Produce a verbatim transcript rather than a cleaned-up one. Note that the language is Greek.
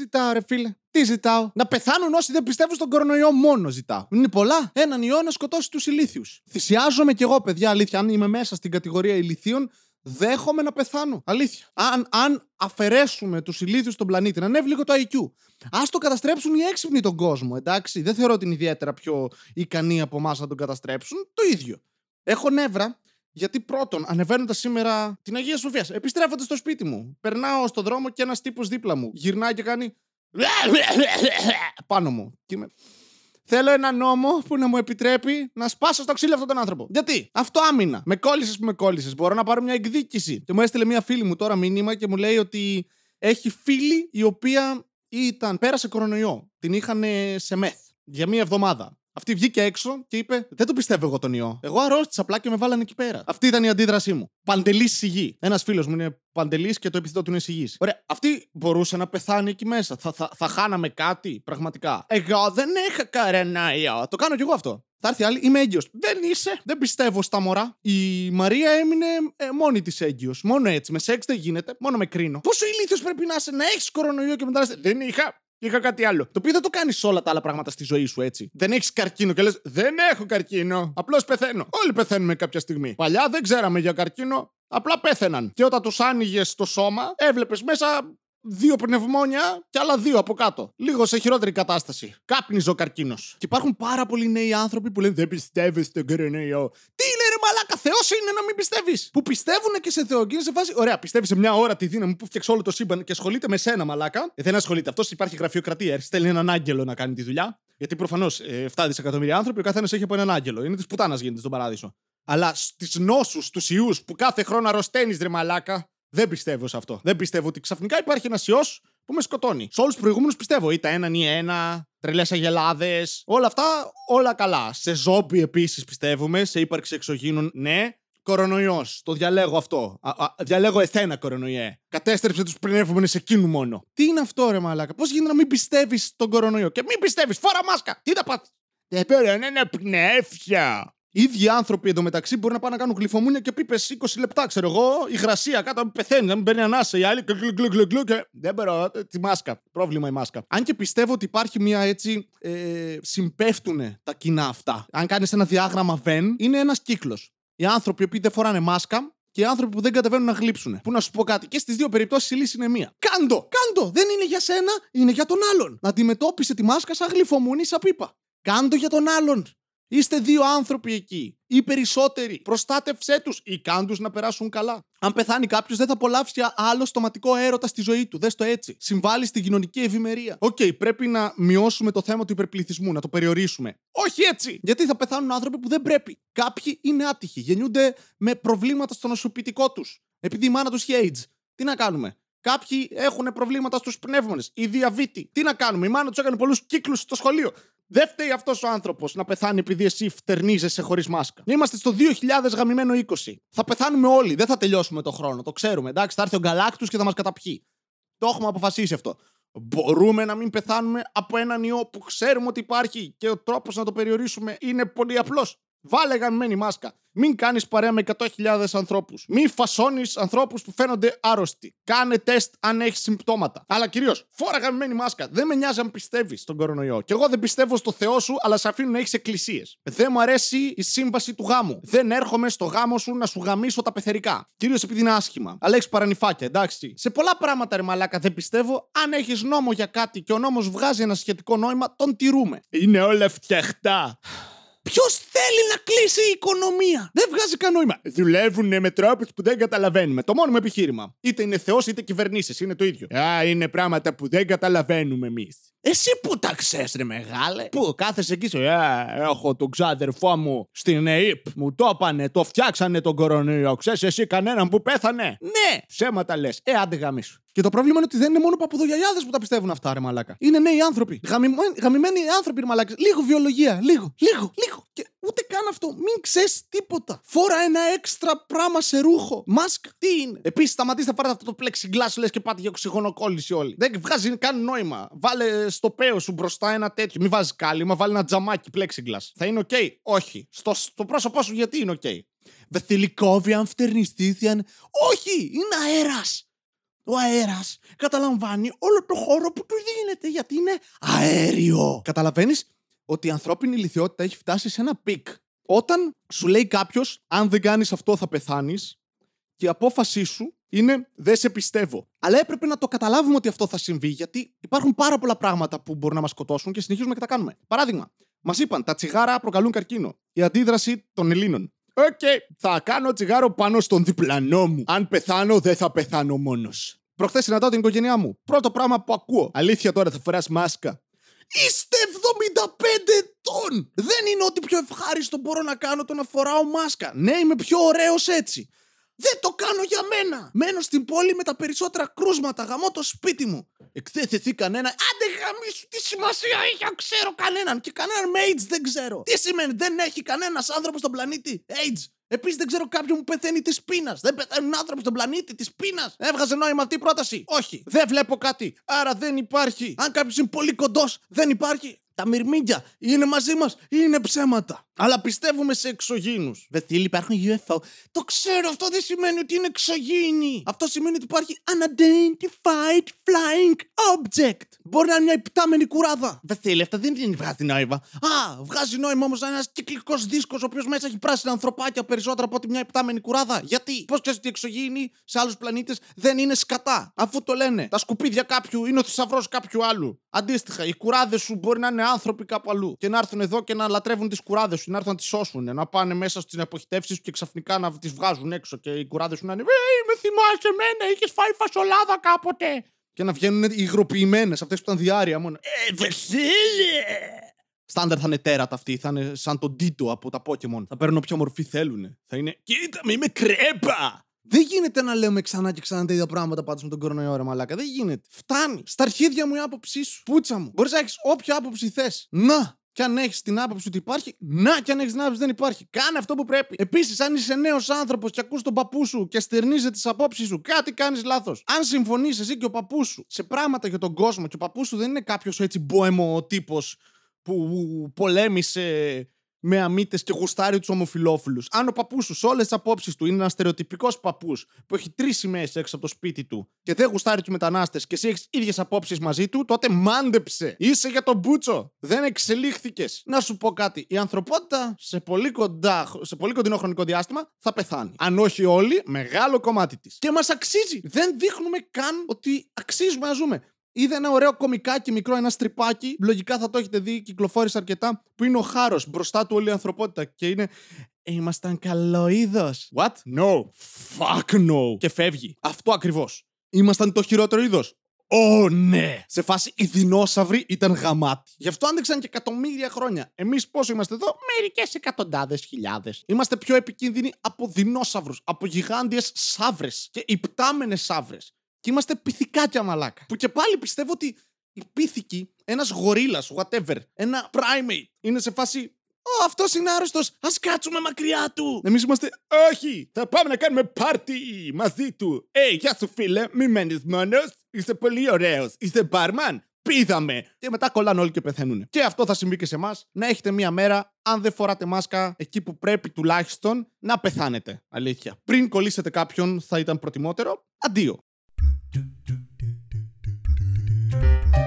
ζητάω, ρε φίλε. Τι ζητάω. Να πεθάνουν όσοι δεν πιστεύουν στον κορονοϊό μόνο ζητάω. Είναι πολλά. Έναν ιό να σκοτώσει τους ηλίθιους. Θυσιάζομαι κι εγώ, παιδιά, αλήθεια. Αν είμαι μέσα στην κατηγορία ηλίθιων, δέχομαι να πεθάνω. Αλήθεια. Αν, αν αφαιρέσουμε τους ηλίθιους στον πλανήτη, να ανέβει λίγο το άι κιου. Ας το καταστρέψουν οι έξυπνοι τον κόσμο, εντάξει. Δεν θεωρώ την ιδιαίτερα πιο ικανή από εμάς να τον καταστρέψουν. Το ίδιο. Έχω νεύρα. Γιατί πρώτον, ανεβαίνοντας σήμερα την Αγία Σοφία, επιστρέφοντας στο σπίτι μου, περνάω στον δρόμο και ένας τύπος δίπλα μου γυρνάει και κάνει πάνω μου. Και είμαι... Θέλω ένα νόμο που να μου επιτρέπει να σπάσω στο ξύλο αυτόν τον άνθρωπο. Γιατί? Αυτό άμυνα. Με κόλλησες που με κόλλησες. Μπορώ να πάρω μια εκδίκηση. Και μου έστειλε μια φίλη μου τώρα μήνυμα και μου λέει ότι έχει φίλη η οποία ήταν, πέρασε κορονοϊό. Την είχαν σε μεθ για μια εβδομάδα. Αυτή βγήκε έξω και είπε: δεν το πιστεύω εγώ τον ιό. Εγώ αρρώστησα απλά και με βάλανε εκεί πέρα. Αυτή ήταν η αντίδρασή μου. Παντελής Σιγή. Ένας φίλος μου είναι Παντελής και το επιθετό του είναι Σιγής. Ωραία, αυτή μπορούσε να πεθάνει εκεί μέσα. Θα, θα, θα χάναμε κάτι, πραγματικά. Εγώ δεν είχα κανένα ιό. Το κάνω κι εγώ αυτό. Θα έρθει άλλη, είμαι έγκυος. Δεν είσαι. Δεν πιστεύω στα μωρά. Η Μαρία έμεινε ε, μόνη της έγκυος. Μόνο έτσι. Με σεξ δεν γίνεται. Μόνο με κρίνω. Πόσο ηλίθιος πρέπει να είσαι να έχεις κορονοϊό και μετά λες, δεν είχα. Είχα κάτι άλλο. Το οποίο δεν το κάνεις όλα τα άλλα πράγματα στη ζωή σου, έτσι. Δεν έχεις καρκίνο και λες, δεν έχω καρκίνο. Απλώς πεθαίνω. Όλοι πεθαίνουμε κάποια στιγμή. Παλιά δεν ξέραμε για καρκίνο. Απλά πέθαιναν. Και όταν τους άνοιγες το σώμα, έβλεπες μέσα δύο πνευμόνια και άλλα δύο από κάτω. Λίγο σε χειρότερη κατάσταση. Κάπνιζε ο καρκίνος. Και υπάρχουν πάρα πολλοί νέοι άνθρωποι που λένε δεν πιστεύεις στον κορονοϊό. Τι είναι, ρε μαλάκα, Θεός είναι να μην πιστεύεις. Που πιστεύουν και σε Θεό. Και είναι σε φάση, ωραία, πιστεύεις σε μια ώρα τη δύναμη που φτιάξε όλο το σύμπαν και ασχολείται με σένα, μαλάκα. Ε, δεν ασχολείται. Αυτός υπάρχει γραφειοκρατία. Στέλνει έναν άγγελο να κάνει τη δουλειά. Γιατί προφανώς ε, επτά δισεκατομμύρια άνθρωποι, ο καθένας έχει από έναν άγγελο. Είναι τη πουτάνα γίνεται στον παράδεισο. Αλλά στις νόσους, τους ιούς που κάθε χρόνο αρρωσταίνεις, ρε μαλάκα. Δεν πιστεύω σε αυτό. Δεν πιστεύω ότι ξαφνικά υπάρχει ένας ιός που με σκοτώνει. Σε όλους τους προηγούμενους πιστεύω. Ήταν έναν ή ένα, τρελές αγελάδες, όλα αυτά, όλα καλά. Σε ζόμπι επίσης πιστεύουμε, σε ύπαρξη εξωγήνων, ναι. Κορονοϊός. Το διαλέγω αυτό. Α, α, διαλέγω εσένα, κορονοϊέ. Κατέστρεψε τους πνεύμονες εκείνου μόνο. Τι είναι αυτό, ρε μαλάκα. Πώς γίνεται να μην πιστεύεις στον κορονοϊό και μην πιστεύεις, φορά μάσκα. Τι τα πα. Δεν πέραν ένα πνεύμα. Οι ίδιοι άνθρωποι εντωμεταξύ μπορεί να πάνε να κάνουν γλυφομούνια και πίπες είκοσι λεπτά, ξέρω εγώ, υγρασία κάτω, να πεθαίνει, να μην παίρνει ανάσα, η άλλη γκλου γκλου γκλου γκλου και δεν μπορώ, τη μάσκα. Πρόβλημα η μάσκα. Αν και πιστεύω ότι υπάρχει μια έτσι. Ε, συμπέφτουνε τα κοινά αυτά. Αν κάνεις ένα διάγραμμα Venn, είναι ένας κύκλος. Οι άνθρωποι που δεν φοράνε μάσκα και οι άνθρωποι που δεν κατεβαίνουν να γλύψουν. Που να σου πω κάτι, και στις δύο περιπτώσεις η λύση είναι μία. Κάντο! Κάντο! Δεν είναι για σένα, είναι για τον άλλον. Να αντιμετώπισε τη μάσκα σαν γλυφομούνι, σαν πίπα. Κάντο για τον άλλον. Είστε δύο άνθρωποι εκεί, ή περισσότεροι. Προστάτευσέ τους ή κάντους να περάσουν καλά. Αν πεθάνει κάποιος, δεν θα απολαύσει άλλο στοματικό έρωτα στη ζωή του. Δες το έτσι. Συμβάλλει στην κοινωνική ευημερία. Οκ, okay, πρέπει να μειώσουμε το θέμα του υπερπληθυσμού, να το περιορίσουμε. Όχι έτσι! Γιατί θα πεθάνουν άνθρωποι που δεν πρέπει. Κάποιοι είναι άτυχοι, γεννιούνται με προβλήματα στο νοσοποιητικό τους. Επειδή η μάνα τους έχει AIDS. Τι να κάνουμε. Κάποιοι έχουν προβλήματα στους πνεύμονες ή διαβήτη. Τι να κάνουμε. Η μάνα τους έκανε πολλούς κύκλους στο σχολείο. Δεν φταίει αυτός ο άνθρωπος να πεθάνει επειδή εσύ φτερνίζεσαι χωρίς μάσκα. Είμαστε στο δύο χιλιάδες γαμημένο είκοσι. Θα πεθάνουμε όλοι. Δεν θα τελειώσουμε το χρόνο. Το ξέρουμε. Εντάξει, θα έρθει ο Γκαλάκτους και θα μας καταπιεί. Το έχουμε αποφασίσει αυτό. Μπορούμε να μην πεθάνουμε από έναν ιό που ξέρουμε ότι υπάρχει και ο τρόπος να το περιορίσουμε είναι πολύ απλός. Βάλε γαμημένη μάσκα. Μην κάνεις παρέα με εκατό χιλιάδες ανθρώπους. Μην φασώνεις ανθρώπους που φαίνονται άρρωστοι. Κάνε τεστ αν έχεις συμπτώματα. Αλλά κυρίως, φόρα γαμημένη μάσκα. Δεν με νοιάζει αν πιστεύεις στον κορονοϊό. Κι εγώ δεν πιστεύω στο Θεό σου, αλλά σε αφήνω να έχεις εκκλησίες. Δεν μου αρέσει η σύμβαση του γάμου. Δεν έρχομαι στο γάμο σου να σου γαμίσω τα πεθερικά. Κυρίως επειδή είναι άσχημα. Αλλά έχεις παρανυφάκια, εντάξει. Σε πολλά πράγματα, ρε μαλάκα, δεν πιστεύω. Αν έχεις νόμο για κάτι και ο νόμος βγάζει ένα σχετικό νόημα, τον τηρούμε. Είναι όλα φτιαχτά. Ποιος θέλει να κλείσει η οικονομία. Δεν βγάζει καν νόημα. Δουλεύουνε με τρόπους που δεν καταλαβαίνουμε. Το μόνο επιχείρημα. Είτε είναι Θεός είτε κυβερνήσεις. Είναι το ίδιο. Α, είναι πράγματα που δεν καταλαβαίνουμε εμείς. Εσύ που τα ξέρεις, ρε μεγάλε. Που κάθεσαι εκεί. Ε, έχω τον ξάδερφό μου στην ΕΥΠ. Μου το έπανε, το φτιάξανε τον κορονοϊό. Ξέρεις εσύ κανέναν που πέθανε. Ναι. Ψέματα λες. Ε, άντε γαμίσου. Και το πρόβλημα είναι ότι δεν είναι μόνο παππουδογιαγιάδες που τα πιστεύουν αυτά, ρε μαλάκα. Είναι νέοι άνθρωποι. Γαμημένοι, γαμημένοι άνθρωποι, ρε μαλάκα. Λίγο βιολογία. Λίγο, λίγο, λίγο. Και ούτε καν αυτό. Μην ξέρεις τίποτα. Φόρα ένα έξτρα πράγμα σε ρούχο. Μάσκα. Τι είναι. Επίσης, σταματήστε να πάρετε αυτό το plexiglass, λες και πάτε για οξυγονοκόλληση όλοι. Δεν βγάζει καν νόημα. Βάλε στο παίο σου μπροστά ένα τέτοιο. Μην βάζει κάλυμα, βάλει ένα τζαμάκι plexiglass. Θα είναι οκ. Okay? Όχι. Στο, στο πρόσωπό σου γιατί είναι οκ. Okay. Δε θηλυκόβει αν φτερνιστήθιαν. Όχι. Είναι αέρας. Ο αέρας καταλαμβάνει όλο το χώρο που του αέριο. Καταλαβαίνεις ότι η ανθρώπινη ηλιθιότητα έχει φτάσει σε ένα πικ. Όταν σου λέει κάποιος, αν δεν κάνεις αυτό θα πεθάνεις, και η απόφασή σου είναι δεν σε πιστεύω. Αλλά έπρεπε να το καταλάβουμε ότι αυτό θα συμβεί, γιατί υπάρχουν πάρα πολλά πράγματα που μπορούν να μας σκοτώσουν και συνεχίζουμε και τα κάνουμε. Παράδειγμα, μας είπαν τα τσιγάρα προκαλούν καρκίνο. Η αντίδραση των Ελλήνων. Οκ, okay, θα κάνω τσιγάρο πάνω στον διπλανό μου. Αν πεθάνω, δεν θα πεθάνω μόνος. Προχθές συναντάω την οικογένειά μου. Πρώτο πράγμα που ακούω. Αλήθεια τώρα θα φοράς μάσκα. Είστε εβδομήντα πέντε ετών! Δεν είναι ό,τι πιο ευχάριστο μπορώ να κάνω το να φοράω μάσκα. Ναι, είμαι πιο ωραίος έτσι. Δεν το κάνω για μένα. Μένω στην πόλη με τα περισσότερα κρούσματα. Γαμώ το σπίτι μου. Εκθέθηθεί κανένα. Άντε γαμίσου, τι σημασία έχει αν ξέρω κανέναν. Και κανέναν με AIDS δεν ξέρω. Τι σημαίνει, δεν έχει κανένας άνθρωπος στον πλανήτη AIDS. Επίσης δεν ξέρω κάποιον που πεθαίνει της πείνας. Δεν πεθαίνουν άνθρωποι στον πλανήτη της πείνας. Έβγαζε νόημα αυτή η πρόταση. Όχι. Δεν βλέπω κάτι. Άρα δεν υπάρχει. Αν κάποιος είναι πολύ κοντός, δεν υπάρχει. Τα μυρμήγκια είναι μαζί μας ή είναι ψέματα. Αλλά πιστεύουμε σε εξωγήινους. Βασίλη, υπάρχουν γιου εφ ο. Το ξέρω, αυτό δεν σημαίνει ότι είναι εξωγήινοι. Αυτό σημαίνει ότι υπάρχει unidentified flying object. Μπορεί να είναι μια υπτάμενη κουράδα. Βασίλη, αυτά δεν βγάζει νόημα. Α, βγάζει νόημα όμως να είναι ένας κυκλικός δίσκος ο οποίος μέσα έχει πράσινα ανθρωπάκια περισσότερα από ότι μια υπτάμενη κουράδα. Γιατί, πώς ξέρεις ότι οι εξωγήινοι σε άλλους πλανήτες δεν είναι σκατά, αφού το λένε. Τα σκουπίδια κάποιου είναι ο θησαυρός κάποιου άλλου. Αντίστοιχα, οι κουράδες σου μπορεί να είναι άνθρωποι κάπου αλλού και να έρθουν εδώ και να λατρεύουν τις κουράδες σου. Να έρθουν να τις σώσουν, να πάνε μέσα στις αποχητεύσεις σου και ξαφνικά να τις βγάζουν έξω και οι κουράδες σου να είναι «Ει, με θυμάσαι εμένα, είχες φάει φασολάδα κάποτε» και να βγαίνουν υγροποιημένες, αυτές που ήταν διάρρεια μόνο. «Ε, Βασίλη!» Στάντερ θα είναι τέρατα αυτοί, θα είναι σαν τον Τίτο από τα Pokemon. Θα παίρνουν όποια μορφή θέλουν. Θα είναι «Κοίτα με, είμαι κρέπα!» Δεν γίνεται να λέμε ξανά και ξανά τα ίδια πράγματα πάντως με τον κορονοϊό, ρε μαλάκα. Δεν γίνεται. Φτάνει. Στα αρχίδια μου η άποψή σου. Πούτσα μου. Μπορείς να έχεις όποια άποψη θες. Να! Και αν έχεις την άποψη ότι υπάρχει, να! Και αν έχεις την άποψη δεν υπάρχει. Κάνε αυτό που πρέπει. Επίσης, αν είσαι νέος άνθρωπος και ακούς τον παππού σου και στερνίζεσαι τις απόψεις σου, κάτι κάνεις λάθος. Αν συμφωνείς εσύ και ο παππού σου σε πράγματα για τον κόσμο και ο παππού σου δεν είναι κάποιος έτσι μποέμο τύπος που πολέμησε με αμύτες και γουστάρει τους ομοφυλόφιλους. Αν ο παππούς σου, σε όλες τις απόψεις του, είναι ένας στερεοτυπικός παππούς που έχει τρεις σημαίες έξω από το σπίτι του και δεν γουστάρει τους μετανάστες και εσύ έχεις ίδιες απόψεις μαζί του, τότε μάντεψε. Είσαι για τον μπούτσο. Δεν εξελίχθηκες. Να σου πω κάτι. Η ανθρωπότητα σε πολύ, κοντά, σε πολύ κοντινό χρονικό διάστημα θα πεθάνει. Αν όχι όλοι, μεγάλο κομμάτι της. Και μας αξίζει. Δεν δείχνουμε καν ότι αξίζουμε να ζούμε. Είδα ένα ωραίο κομικάκι μικρό, ένα στριπάκι. Λογικά θα το έχετε δει, κυκλοφόρησε αρκετά. Που είναι ο Χάρος μπροστά του όλη η ανθρωπότητα. Και είναι. Ήμασταν καλό είδος. What? No. Fuck no. Και φεύγει. Αυτό ακριβώς. Ήμασταν το χειρότερο είδος. Ω, oh, ναι! Σε φάση οι δεινόσαυροι ήταν γαμάτι. Γι' αυτό άντεξαν και εκατομμύρια χρόνια. Εμείς πόσο είμαστε εδώ, μερικές εκατοντάδες χιλιάδες. Είμαστε πιο επικίνδυνοι από δεινόσαυρους, από γιγάντιες σαύρες και υπτάμενες σαύρες. Και είμαστε πυθικάκια μαλάκα. Που και πάλι πιστεύω ότι οι πυθικοί, ένας γορίλας, whatever, ένα primate, είναι σε φάση «Ω, αυτός είναι άρρωστος, ας κάτσουμε μακριά του». Εμείς είμαστε «Όχι, θα πάμε να κάνουμε πάρτι μαζί του». «Ε, γεια σου φίλε, μη μένεις μόνος, είσαι πολύ ωραίος, είσαι μπάρμαν». Πήδαμε! Και μετά κολλάνε όλοι και πεθαίνουν. Και αυτό θα συμβεί και σε εμάς. Να έχετε μία μέρα, αν δεν φοράτε μάσκα, εκεί που πρέπει τουλάχιστον, να πεθάνετε. Αλήθεια. Πριν κολλήσετε κάποιον, θα ήταν προτιμότερο. Αντίο. Do do do do do do do do